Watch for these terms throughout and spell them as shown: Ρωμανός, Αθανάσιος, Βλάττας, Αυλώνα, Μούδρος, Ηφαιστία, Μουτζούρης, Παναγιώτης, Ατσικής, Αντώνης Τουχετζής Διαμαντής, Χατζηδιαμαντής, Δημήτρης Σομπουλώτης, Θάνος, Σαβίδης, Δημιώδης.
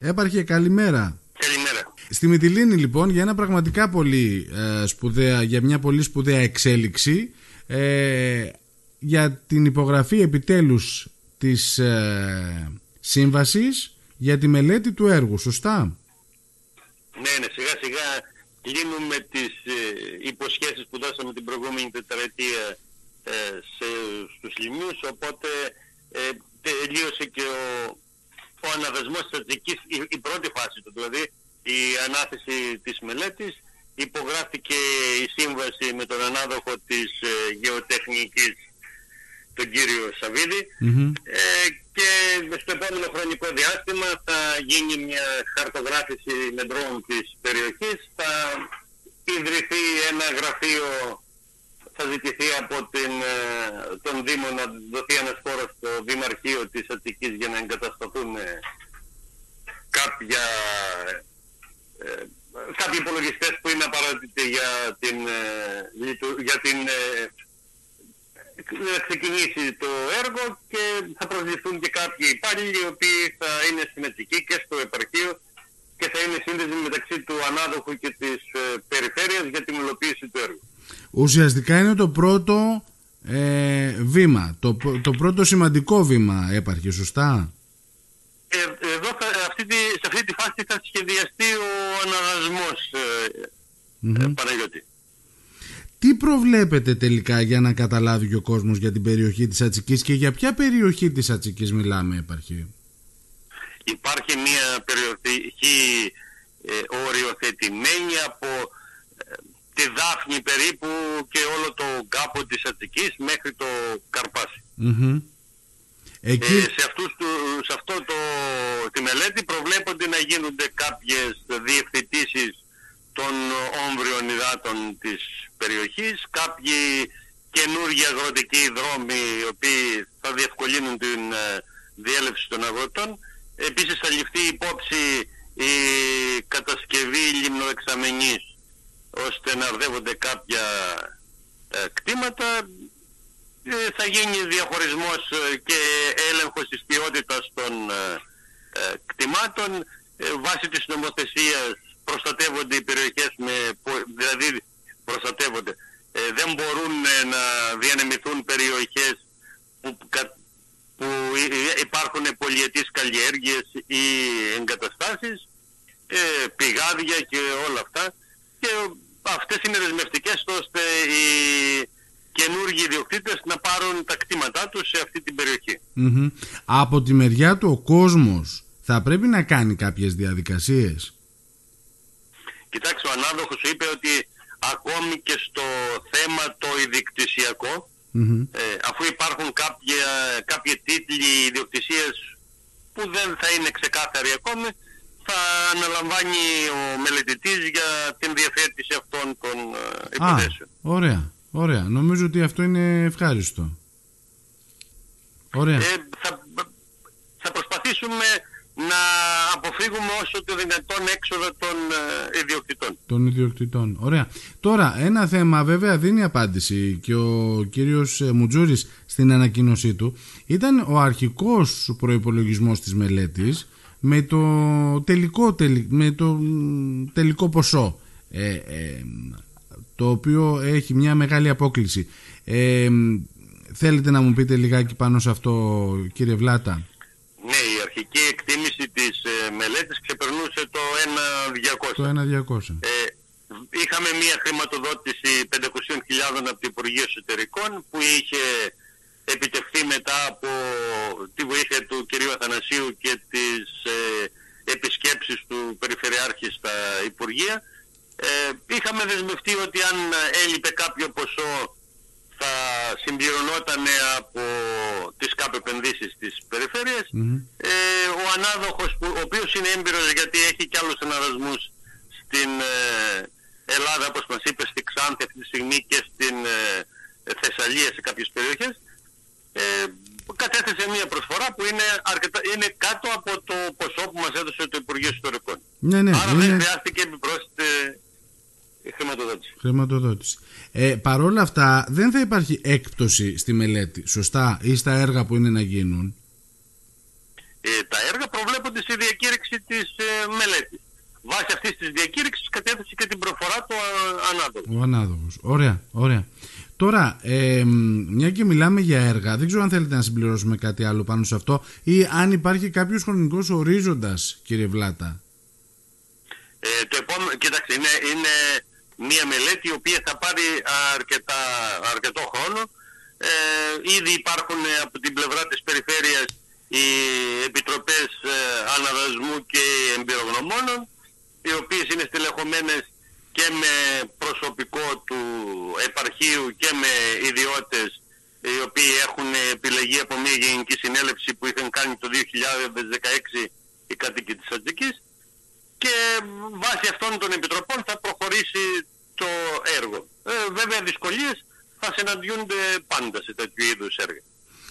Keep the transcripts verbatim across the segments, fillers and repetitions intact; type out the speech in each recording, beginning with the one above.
Έπαρχε, καλημέρα. Καλημέρα. Στη Μυτιλήνη λοιπόν, για ένα πραγματικά πολύ ε, σπουδαία, για μια πολύ σπουδαία εξέλιξη, ε, για την υπογραφή επιτέλους της ε, σύμβασης για τη μελέτη του έργου, σωστά? Ναι, ναι, σιγά σιγά κλείνουμε τις ε, υποσχέσεις που δώσαμε την προηγούμενη τετραετία ε, σε, στους λιμνίους, οπότε ε, τελείωσε και ο ο αναδεσμός της Ατσικής, η, η πρώτη φάση του, δηλαδή η ανάθεση της μελέτης, υπογράφηκε η σύμβαση με τον ανάδοχο της ε, γεωτεχνικής, τον κύριο Σαβίδη, mm-hmm. ε, και στο επόμενο χρονικό διάστημα θα γίνει μια χαρτογράφηση με ντρόν της περιοχής, θα ιδρυθεί ένα γραφείο, θα ζητηθεί από την, τον Δήμο να δοθεί ένας χώρος στο Δημαρχείο της Ατσικής για να εγκατασταθούν κάποια, ε, κάποιοι υπολογιστές που είναι απαραίτητοι για την, για την να ξεκινήσει το έργο, και θα προσληφθούν και κάποιοι υπάλληλοι οι οποίοι θα είναι στην Ατσική και στο επαρχείο και θα είναι σύνδεση μεταξύ του ανάδοχου και της περιφέρειας για την υλοποίηση του έργου. Ουσιαστικά είναι το πρώτο ε, βήμα, το, το πρώτο σημαντικό βήμα, έπαρχε, σωστά? Ε, εδώ θα, αυτή τη, σε αυτή τη φάση θα σχεδιαστεί ο αναδασμός, ε, mm-hmm. ε, Παναγιώτη. Τι προβλέπετε τελικά, για να καταλάβει και ο κόσμος, για την περιοχή της Ατσικής, και για ποια περιοχή της Ατσικής μιλάμε, έπαρχε? Υπάρχει μια περιοχή ε, οριοθετημένη από τη Δάφνη περίπου και όλο το κάπο της Αττικής μέχρι το Καρπάσι. Mm-hmm. Εκεί... Ε, σε, αυτούς του, σε αυτό το, τη μελέτη προβλέπονται να γίνονται κάποιες διευθετήσεις των όμβριων υδάτων της περιοχής, κάποιοι καινούργιοι αγροτικοί δρόμοι οι οποίοι θα διευκολύνουν την διέλευση των αγροτών. Επίσης θα ληφθεί υπόψη η κατασκευή λιμνοεξαμενής, ώστε να αρδεύονται κάποια ε, κτήματα, ε, θα γίνει διαχωρισμός ε, και έλεγχος της ποιότητας των ε, κτημάτων, ε, βάσει της νομοθεσίας προστατεύονται οι περιοχές, με, δηλαδή προστατεύονται, ε, δεν μπορούν ε, να διανεμηθούν περιοχές που, κα, που υπάρχουν πολυετής καλλιέργειες ή εγκαταστάσεις, ε, πηγάδια και όλα αυτά. Και αυτές είναι δεσμευτικές, ώστε οι καινούργιοι ιδιοκτήτες να πάρουν τα κτήματά τους σε αυτή την περιοχή. Mm-hmm. Από τη μεριά του ο κόσμος θα πρέπει να κάνει κάποιες διαδικασίες. Κοιτάξτε, ο ανάδοχος είπε ότι ακόμη και στο θέμα το ιδιοκτησιακό, mm-hmm. ε, αφού υπάρχουν κάποια, κάποιοι τίτλοι ιδιοκτησίας που δεν θα είναι ξεκάθαροι ακόμη, θα αναλαμβάνει ο μελετητής για την διευθέτηση αυτών των υποθέσεων. Α, ωραία, ωραία. Νομίζω ότι αυτό είναι ευχάριστο. Ωραία. Ε, θα, θα προσπαθήσουμε να αποφύγουμε όσο το δυνατόν έξοδο των ιδιοκτητών. Των ιδιοκτητών, ωραία. Τώρα, ένα θέμα βέβαια δίνει απάντηση και ο κύριος Μουτζούρης στην ανακοίνωσή του. Ήταν ο αρχικός προϋπολογισμός της μελέτης με το τελικό, τελ, με το τελικό ποσό, ε, ε, το οποίο έχει μια μεγάλη απόκληση. Ε, θέλετε να μου πείτε λιγάκι πάνω σε αυτό, κύριε Βλάτα? Ναι, η αρχική εκτίμηση της ε, μελέτης ξεπερνούσε το ένα διακόσια. Το ένα διακόσια. Ε, είχαμε μια χρηματοδότηση πεντακόσιες χιλιάδες από το Υπουργείο Εσωτερικών, που είχε επιτευχθεί μετά από τη βοήθεια του κυρίου Αθανασίου και τις ε, επισκέψεις του Περιφερειάρχη στα Υπουργεία. Ε, είχαμε δεσμευτεί ότι αν έλειπε κάποιο ποσό θα συμπληρωνόταν από τις ΚΑΠ επενδύσεις της Περιφέρειας. Mm-hmm. Ε, ο ανάδοχος, που, ο οποίος είναι έμπειρος, γιατί έχει κι άλλους αναδασμούς στην ε, Ελλάδα, όπως μας είπε, στη Ξάνθη αυτή τη στιγμή και στην ε, Θεσσαλία σε κάποιες περιοχές, Ε, κατέθεσε μια προσφορά που είναι, αρκετά, είναι κάτω από το ποσό που μας έδωσε το Υπουργείο Ιστορικών. Ναι, ναι, άρα είναι... δεν χρειάστηκε επιπρόσθετη χρηματοδότηση. χρηματοδότηση. Ε, Παρ' όλα αυτά δεν θα υπάρχει έκπτωση στη μελέτη, σωστά, ή στα έργα που είναι να γίνουν? Ε, τα έργα προβλέπονται στη διακήρυξη της Ο ανάδοχος. Ωραία, ωραία. Τώρα, ε, μια και μιλάμε για έργα, δεν ξέρω αν θέλετε να συμπληρώσουμε κάτι άλλο πάνω σε αυτό ή αν υπάρχει κάποιος χρονικός ορίζοντας, κύριε Βλάτα. Ε, το επόμενο, κοίταξε, είναι, είναι μια μελέτη η οποία θα πάρει αρκετά, αρκετό χρόνο. Ε, ήδη υπάρχουν από την πλευρά της περιφέρειας οι επιτροπές ε, αναδασμού και εμπειρογνωμόνων, οι οποίες είναι στελεχωμένες και με προσωπικό του επαρχείου και με ιδιώτες οι οποίοι έχουν επιλεγεί από μια γενική συνέλευση που είχαν κάνει το δύο χιλιάδες δεκαέξι οι κατοίκοι της Ατσικής, και βάσει αυτών των επιτροπών θα προχωρήσει το έργο. Ε, βέβαια δυσκολίες θα συναντιούνται πάντα σε τέτοιου είδους έργα.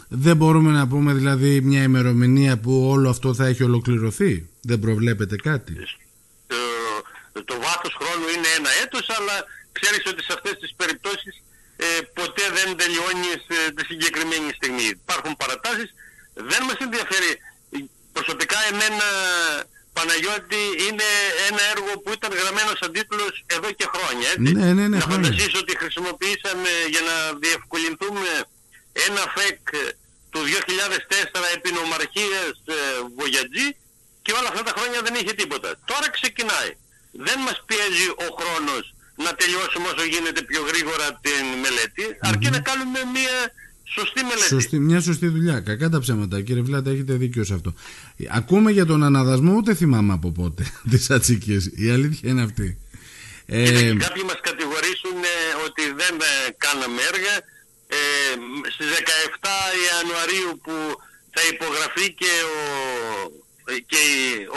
Δεν μπορούμε να πούμε δηλαδή μια ημερομηνία που όλο αυτό θα έχει ολοκληρωθεί. Δεν προβλέπετε κάτι. Ε, το βάθος χρόνου είναι ένα έτος, αλλά ξέρεις ότι σε αυτές τις περιπτώσεις ε, ποτέ δεν τελειώνεις ε, τη συγκεκριμένη στιγμή. Υπάρχουν παρατάσεις. Δεν μας ενδιαφέρει. Προσωπικά εμένα, Παναγιώτη, είναι ένα έργο που ήταν γραμμένο σαν τίτλος εδώ και χρόνια. Έτσι. Ναι, ναι, ναι, να φανταστείς ότι χρησιμοποιήσαμε για να διευκολυνθούμε ένα φεκ του δύο χιλιάδες τέσσερα επί νομαρχίας ε, Βογιατζή, και όλα αυτά τα χρόνια δεν είχε τίποτα. Τώρα ξεκινάει. Δεν μας πιέζει ο χρόνος να τελειώσουμε όσο γίνεται πιο γρήγορα την μελέτη, mm-hmm. αρκεί να κάνουμε μια σωστή μελέτη. Σωστή, μια σωστή δουλειά. Κακά τα ψέματα, κύριε Βλάτα, έχετε δίκιο σε αυτό. Ακούμε για τον αναδασμό, ούτε θυμάμαι από πότε της Ατσικής. Η αλήθεια είναι αυτή. Ε... Και κάποιοι μας κατηγορήσουν ε, ότι δεν ε, κάναμε έργα. Ε, στις δεκαεπτά Ιανουαρίου που θα υπογραφεί και ο, και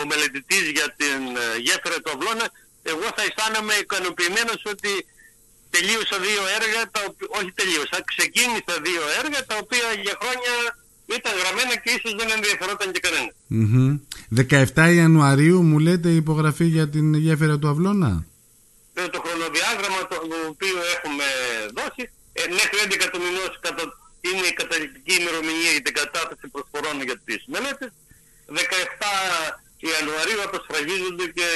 ο μελετητής για την γέφυρα του Αυλώνα, εγώ θα αισθάνομαι ικανοποιημένος ότι τελείωσα δύο έργα, τα οπ... όχι τελείωσα, ξεκίνησα δύο έργα τα οποία για χρόνια ήταν γραμμένα και ίσως δεν ενδιαφερόταν και κανένα. Mm-hmm. δεκαεπτά Ιανουαρίου μου λέτε υπογραφή για την γέφυρα του Αυλώνα. Ε, το χρονοδιάγραμμα το οποίο έχουμε δώσει, μέχρι έντεκα του μηνός είναι η καταληκτική ημερομηνία για την κατάθεση προσφορών για τις μελέτες. δεκαεπτά Ιανουαρίου αποσφραγίζονται και,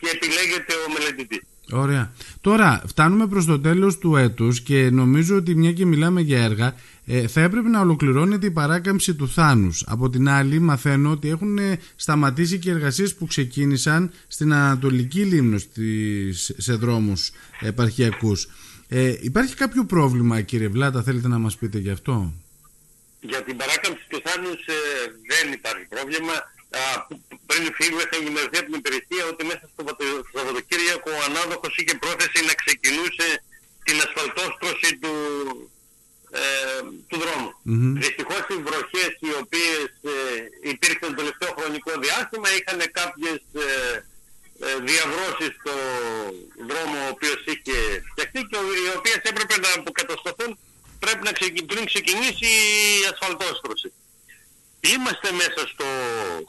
και επιλέγεται ο μελετητής. Ωραία. Τώρα φτάνουμε προς το τέλος του έτους και νομίζω ότι μια και μιλάμε για έργα, θα έπρεπε να ολοκληρώνεται η παράκαμψη του Θάνους. Από την άλλη μαθαίνω ότι έχουν σταματήσει και εργασίες που ξεκίνησαν στην Ανατολική Λίμνο, σε δρόμους επαρχιακούς. Ε, υπάρχει κάποιο πρόβλημα, κύριε Βλάτα, θέλετε να μας πείτε γι' αυτό? Για την παράκαμψη του Θάνους ε, δεν υπάρχει πρόβλημα. Α, πριν φύγουμε θα ενημερωθεί από την υπηρεσία ότι μέσα στο Σαββατοκύριακο ο ανάδοχος είχε πρόθεση να ξεκινούσε την ασφαλτόστρωση του, ε, του δρόμου. Mm-hmm. Δυστυχώς οι βροχές οι οποίες ε, υπήρξαν το τελευταίο χρονικό διάστημα είχαν κάποιες ε, διαβρώσεις στο δρόμο ο οποίος είχε φτιαχτεί και οι οποίες έπρεπε να αποκατασταθούν πρέπει να ξεκι... πριν ξεκινήσει η ασφαλτόστρωση. Είμαστε μέσα στο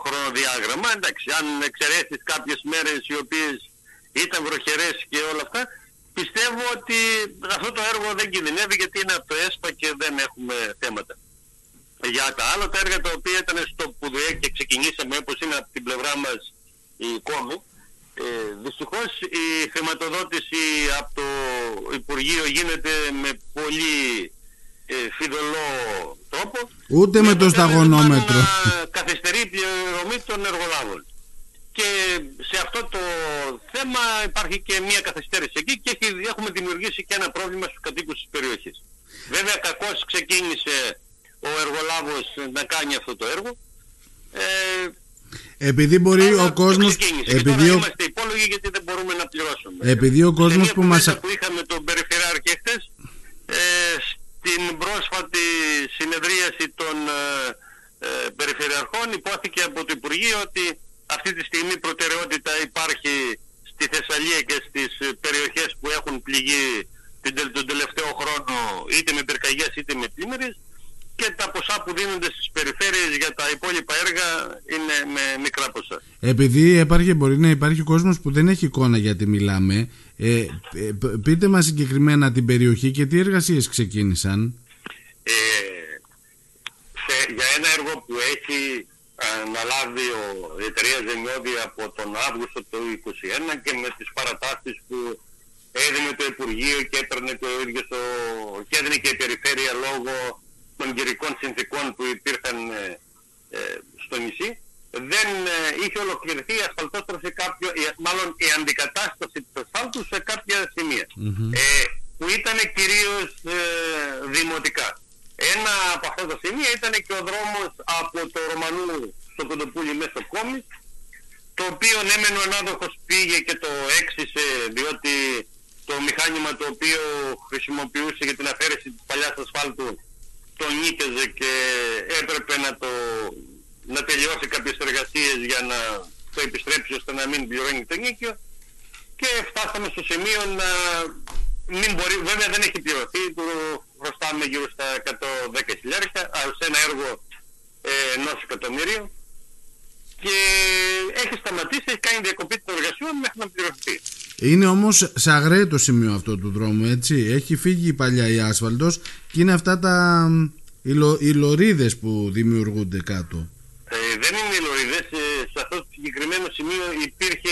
χρονοδιάγραμμα, εντάξει, αν εξαιρέσεις κάποιες μέρες οι οποίες ήταν βροχερές και όλα αυτά, πιστεύω ότι αυτό το έργο δεν κινδυνεύει γιατί είναι από το ΕΣΠΑ και δεν έχουμε θέματα. Για τα άλλα τα έργα τα οποία ήταν στο Πουδουέ και ξεκινήσαμε όπως είναι από την πλευρά μας η Κόμου, Ε, δυστυχώς η χρηματοδότηση από το Υπουργείο γίνεται με πολύ ε, φιδωλό τρόπο. Ούτε με το σταγονόμετρο. Να καθυστερεί η πληρωμή των εργολάβων. Και σε αυτό το θέμα υπάρχει και μια καθυστέρηση εκεί και έχουμε δημιουργήσει και ένα πρόβλημα στους κατοίκους της περιοχής. Βέβαια κακώς ξεκίνησε ο εργολάβος να κάνει αυτό το έργο. Ε, Επειδή μπορεί Άρα, ο κόσμος επειδή ο... είμαστε υπόλογοι γιατί δεν μπορούμε να πληρώσουμε. Επειδή ο κόσμος που, που μας που είχαμε τον Περιφερειάρχη χτες, ε, στην πρόσφατη συνεδρίαση των ε, Περιφερειαρχών υπόθηκε από το Υπουργείο ότι αυτή τη στιγμή προτεραιότητα υπάρχει στη Θεσσαλία και στις περιοχές που έχουν πληγεί τον τελευταίο χρόνο είτε με πυρκαγιές είτε με πλημμύρες, και τα ποσά που δίνονται στις περιφέρειες για τα υπόλοιπα έργα είναι με μικρά ποσά. Επειδή υπάρχει, μπορεί να υπάρχει κόσμος που δεν έχει εικόνα γιατί μιλάμε, ε, πείτε μας συγκεκριμένα την περιοχή και τι εργασίες ξεκίνησαν. Ε, σε, για ένα έργο που έχει αναλάβει η εταιρεία Δημιώδη από τον Αύγουστο του είκοσι ένα και με τις παρατάσεις που έδινε το Υπουργείο και έπαιρνε το ίδιο το... και έδινε και η περιφέρεια λόγω των καιρικών συνθήκων που υπήρχαν ε, στο νησί. Δεν ε, είχε ολοκληρωθεί η ασφαλτόστρωση κάποιο, η, μάλλον η αντικατάσταση του ασφάλτου σε κάποια σημεία. Mm-hmm. Ε, που ήταν κυρίως ε, δημοτικά. Ένα από αυτά τα σημεία ήταν και ο δρόμος από το Ρωμανού στο Κοντοπούλη μέσω Κόμης, το οποίο έμενε ο ανάδοχος πήγε και το έξισε, διότι το μηχάνημα το οποίο χρησιμοποιούσε για την αφαίρεση της παλιάς ασφάλτου τον νίκαιζε και έπρεπε να, το, να τελειώσει κάποιες εργασίες για να το επιστρέψει ώστε να μην πληρώνει το νίκιο, και φτάσαμε στο σημείο να μην μπορεί, βέβαια δεν έχει πληρωθεί, του χρωστάμε γύρω στα εκατόν δέκα χιλιάδες, σε ένα έργο ε, ενός εκατομμυρίου, και έχει σταματήσει, έχει κάνει διακοπή των εργασιών μέχρι να πληρωθεί. Είναι όμως σε αγραίο το σημείο αυτό του δρόμου, έτσι. Έχει φύγει η παλιά η άσφαλτος και είναι αυτά τα οι, λο, οι λωρίδες που δημιουργούνται κάτω. Ε, δεν είναι οι λωρίδες. Ε, σε αυτό το συγκεκριμένο σημείο υπήρχε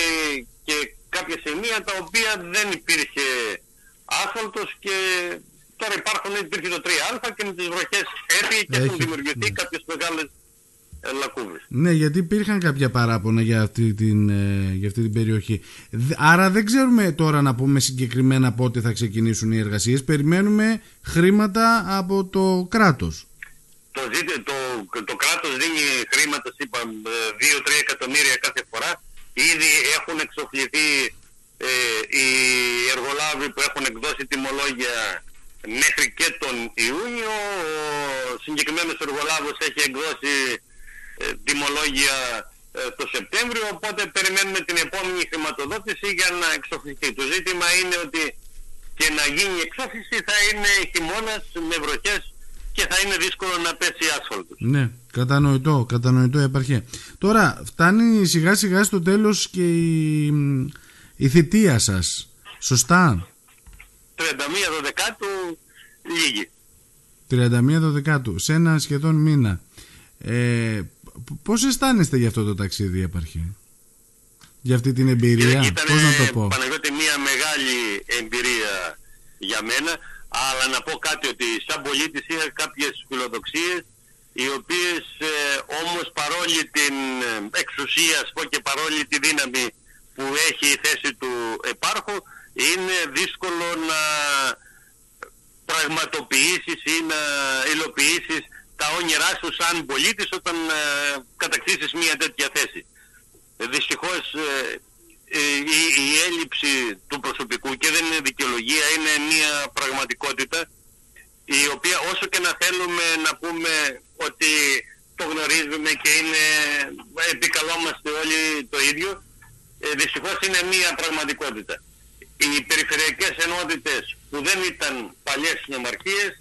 και κάποια σημεία τα οποία δεν υπήρχε άσφαλτος και τώρα υπάρχουν, υπήρχε το τρία α και με τις βροχές έπιε και έχει, έχουν δημιουργηθεί ναι. κάποιες μεγάλες λακκούβες. Ναι, γιατί υπήρχαν κάποια παράπονα για αυτή την, ε, για αυτή την περιοχή. Άρα δεν ξέρουμε τώρα να πούμε συγκεκριμένα πότε θα ξεκινήσουν οι εργασίες. Περιμένουμε χρήματα από το κράτος. Το, το, το κράτος δίνει χρήματα, είπαμε, δύο με τρία εκατομμύρια κάθε φορά. Ήδη έχουν εξοφληθεί ε, οι εργολάβοι που έχουν εκδώσει τιμολόγια μέχρι και τον Ιούνιο. Ο συγκεκριμένος εργολάβος έχει εκδώσει τιμολόγια ε, το Σεπτέμβριο, οπότε περιμένουμε την επόμενη χρηματοδότηση για να εξοφληθεί. Το ζήτημα είναι ότι και να γίνει η εξόφληση θα είναι χειμώνας με βροχές και θα είναι δύσκολο να πέσει άσφαλτος. Ναι, κατανοητό, κατανοητό έπαρχε. Τώρα φτάνει σιγά σιγά στο τέλος και η, η θητεία σας, σωστά? τριάντα μία Δεκάτου λίγη. τριάντα μία Δεκάτου, σε ένα σχεδόν μήνα. Ε, Πώς αισθάνεστε για αυτό το ταξίδι, έπαρχε, για αυτή την εμπειρία? Ήταν, πώς να το πω, Παναγιώτη, μια μεγάλη εμπειρία για μένα, αλλά να πω κάτι, ότι σαν πολίτης είχα κάποιες φιλοδοξίες, οι οποίες ε, όμως παρόλη την εξουσία, ας πω, και παρόλη τη δύναμη που έχει η θέση του επάρχου, είναι δύσκολο να πραγματοποιήσεις ή να υλοποιήσεις τα όνειρά σου σαν πολίτης όταν ε, κατακτήσεις μια τέτοια θέση. Δυστυχώς ε, ε, η, η έλλειψη του προσωπικού, και δεν είναι δικαιολογία, είναι μια πραγματικότητα η οποία, όσο και να θέλουμε να πούμε ότι το γνωρίζουμε και είναι, επικαλόμαστε όλοι το ίδιο, ε, δυστυχώς είναι μια πραγματικότητα. Οι περιφερειακές ενότητες που δεν ήταν παλιές συνομαρχίες,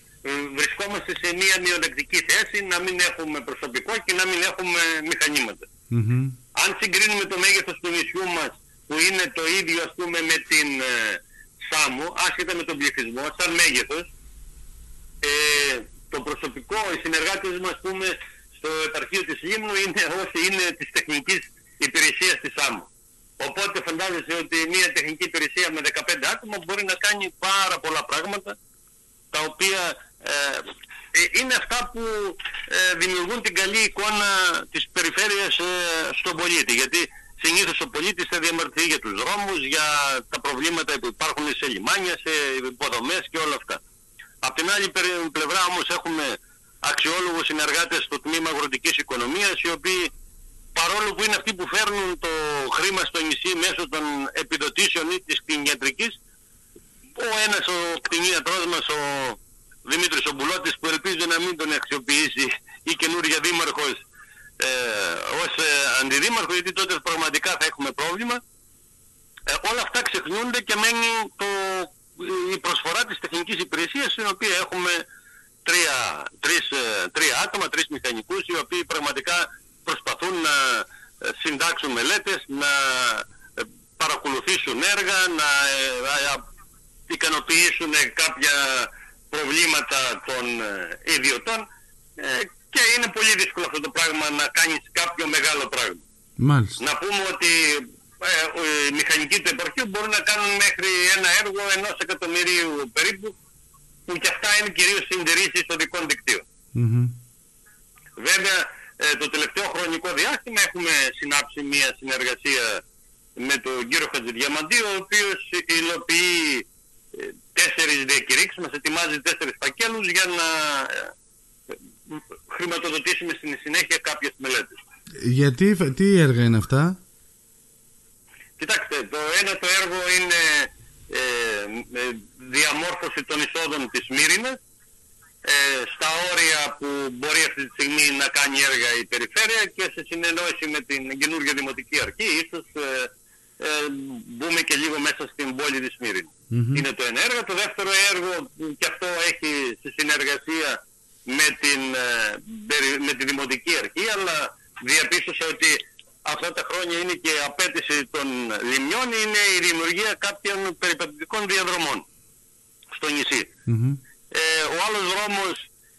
βρισκόμαστε σε μια μειονεκτική θέση να μην έχουμε προσωπικό και να μην έχουμε μηχανήματα. Mm-hmm. Αν συγκρίνουμε το μέγεθος του νησιού μας, που είναι το ίδιο, ας πούμε, με την ε, Σάμο, άσχετα με τον πληθυσμό, σαν μέγεθος, ε, το προσωπικό, οι συνεργάτες μας, ας πούμε, στο επαρχείο της Λίμνου είναι όσοι είναι της τεχνικής υπηρεσίας της Σάμου. Οπότε φαντάζεσαι ότι μια τεχνική υπηρεσία με δεκαπέντε άτομα μπορεί να κάνει πάρα πολλά πράγματα, τα οποία ε, είναι αυτά που ε, δημιουργούν την καλή εικόνα της περιφέρειας ε, στον πολίτη, γιατί συνήθως ο πολίτης θα διαμαρτυρεί για τους δρόμους, για τα προβλήματα που υπάρχουν σε λιμάνια, σε υποδομές και όλα αυτά. Απ' την άλλη πλευρά όμως έχουμε αξιόλογους συνεργάτες στο τμήμα αγροτικής οικονομίας, οι οποίοι, παρόλο που είναι αυτοί που φέρνουν το χρήμα στο νησί μέσω των επιδοτήσεων ή της κτηνιατρικής, ο ένας, ο κτηνίατρός μας, ο Δημήτρης Σομπουλώτης, που ελπίζω να μην τον αξιοποιήσει η καινούργια δήμαρχος ε, ως ε, αντιδήμαρχο, γιατί τότε πραγματικά θα έχουμε πρόβλημα. Ε, όλα αυτά ξεχνούνται και μένει το, η προσφορά της τεχνικής υπηρεσίας, στην οποία έχουμε τρία, τρεις, τρία άτομα, τρεις μηχανικούς, οι οποίοι πραγματικά προσπαθούν να συντάξουν μελέτες, να παρακολουθήσουν έργα, να ε, ικανοποιήσουν κάποια προβλήματα των ε, ιδιωτών ε, και είναι πολύ δύσκολο αυτό το πράγμα, να κάνεις κάποιο μεγάλο πράγμα. Μάλιστα. Να πούμε ότι οι μηχανικοί του επαρχείου μπορούν να κάνουν μέχρι ένα έργο ενός εκατομμυρίου περίπου, που και αυτά είναι κυρίως συντηρήσεις οδικών δικτύων. Mm-hmm. Βέβαια, το τελευταίο χρονικό διάστημα έχουμε συνάψει μια συνεργασία με τον κύριο Χατζηδιαμαντή, ο οποίος υλοποιεί τέσσερις διακηρύξεις, μας ετοιμάζει τέσσερις φακέλους για να χρηματοδοτήσουμε στην συνέχεια κάποιες μελέτες. Γιατί, τι έργα είναι αυτά? Κοιτάξτε, το ένα το έργο είναι ε, ε, διαμόρφωση των εισόδων της Μύρινας, ε, στα όρια που μπορεί αυτή τη στιγμή να κάνει έργα η περιφέρεια και σε συνεννόηση με την καινούργια δημοτική αρχή, ίσως ε, ε, μπούμε και λίγο μέσα στην πόλη της Μύρινας. Mm-hmm. Είναι το ένα έργο. Το δεύτερο έργο, και αυτό έχει στη συνεργασία με την, ε, με τη δημοτική αρχή, αλλά διαπίστωσα ότι αυτά τα χρόνια είναι και απέτηση των λιμιών, είναι η δημιουργία κάποιων περιπατητικών διαδρομών στο νησί. Mm-hmm. Ε, ο άλλος δρόμος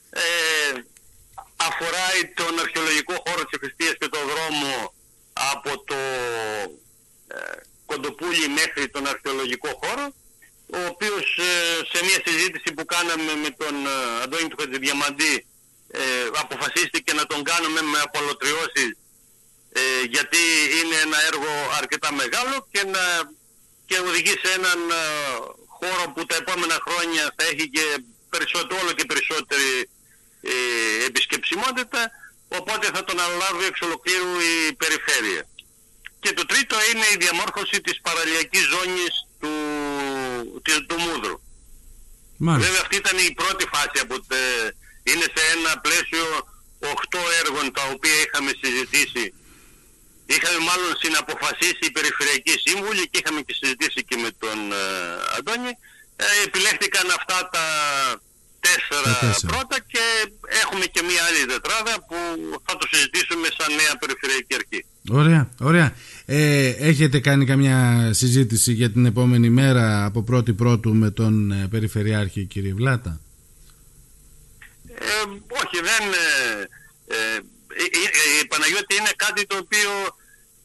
ε, αφορά τον αρχαιολογικό χώρο της Ηφαιστίας και τον δρόμο από το ε, Κοντοπούλη μέχρι τον αρχαιολογικό χώρο, ο οποίος ε, σε μια συζήτηση που κάναμε με τον ε, Αντώνη Τουχετζή Διαμαντή ε, αποφασίστηκε να τον κάνουμε με απολωτριώσεις, Ε, γιατί είναι ένα έργο αρκετά μεγάλο και, να, και οδηγεί σε έναν ε, χώρο που τα επόμενα χρόνια θα έχει και περισσότερο, όλο και περισσότερη ε, επισκεψιμότητα, οπότε θα τον αναλάβει εξ ολοκλήρου η περιφέρεια. Και το τρίτο είναι η διαμόρφωση της παραλιακής ζώνης του, της, του Μούδρου. Μάλιστα. Βέβαια αυτή ήταν η πρώτη φάση, από τε, είναι σε ένα πλαίσιο οκτώ έργων τα οποία είχαμε συζητήσει. Είχαμε μάλλον συναποφασίσει οι περιφερειακοί σύμβουλοι και είχαμε και συζητήσει και με τον ε, Αντώνη. Ε, επιλέχθηκαν αυτά τα τέσσερα, τα τέσσερα πρώτα και έχουμε και μία άλλη τετράδα που θα το συζητήσουμε σαν νέα περιφερειακή αρχή. Ωραία, ωραία. Ε, έχετε κάνει καμιά συζήτηση για την επόμενη μέρα από πρώτη πρώτου με τον Περιφερειάρχη κύριε Βλάτα? Ε, όχι, δεν... Ε, ε, Η Παναγιώτη είναι κάτι το οποίο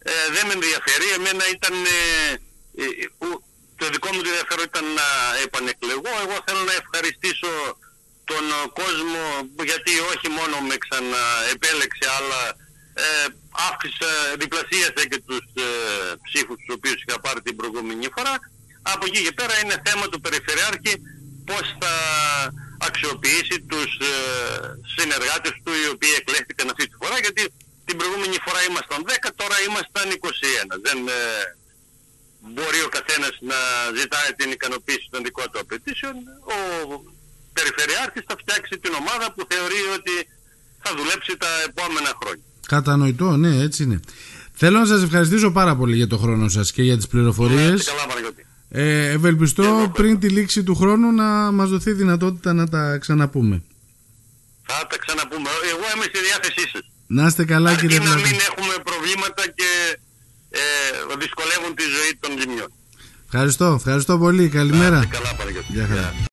ε, δεν με ενδιαφέρει. Εμένα ήταν ε, ε, το δικό μου ενδιαφέρον ήταν να επανεκλεγώ. Εγώ θέλω να ευχαριστήσω τον κόσμο, γιατί όχι μόνο με ξαναεπέλεξε, αλλά ε, αύξησα, διπλασίασε και τους ε, ψήφους τους οποίους είχα πάρει την προηγούμενη φορά. Από εκεί και πέρα είναι θέμα του Περιφερειάρχη πώς θα αξιοποιήσει τους ε, συνεργάτες του οι οποίοι εκλέχτηκαν αυτή τη φορά, γιατί την προηγούμενη φορά ήμασταν δέκα, τώρα ήμασταν είκοσι ένα. Δεν ε, μπορεί ο καθένας να ζητάει την ικανοποίηση των δικών του απαιτήσεων. Ο Περιφερειάρχης θα φτιάξει την ομάδα που θεωρεί ότι θα δουλέψει τα επόμενα χρόνια. Κατανοητό, ναι, έτσι είναι. Θέλω να σας ευχαριστήσω πάρα πολύ για το χρόνο σας και για τις πληροφορίες. Ναι, καλά, Παναγιώτη. Ε, ευελπιστώ πριν τη λήξη του χρόνου να μας δοθεί δυνατότητα να τα ξαναπούμε. Θα τα ξαναπούμε. Εγώ είμαι στη διάθεσή σας. Να είστε καλά. Αρκεί κύριε Βλάτα, να μην έχουμε προβλήματα και ε, δυσκολεύουν τη ζωή των λιμιών. Ευχαριστώ, ευχαριστώ πολύ. Καλημέρα. Να είστε καλά, Παναγιώτη.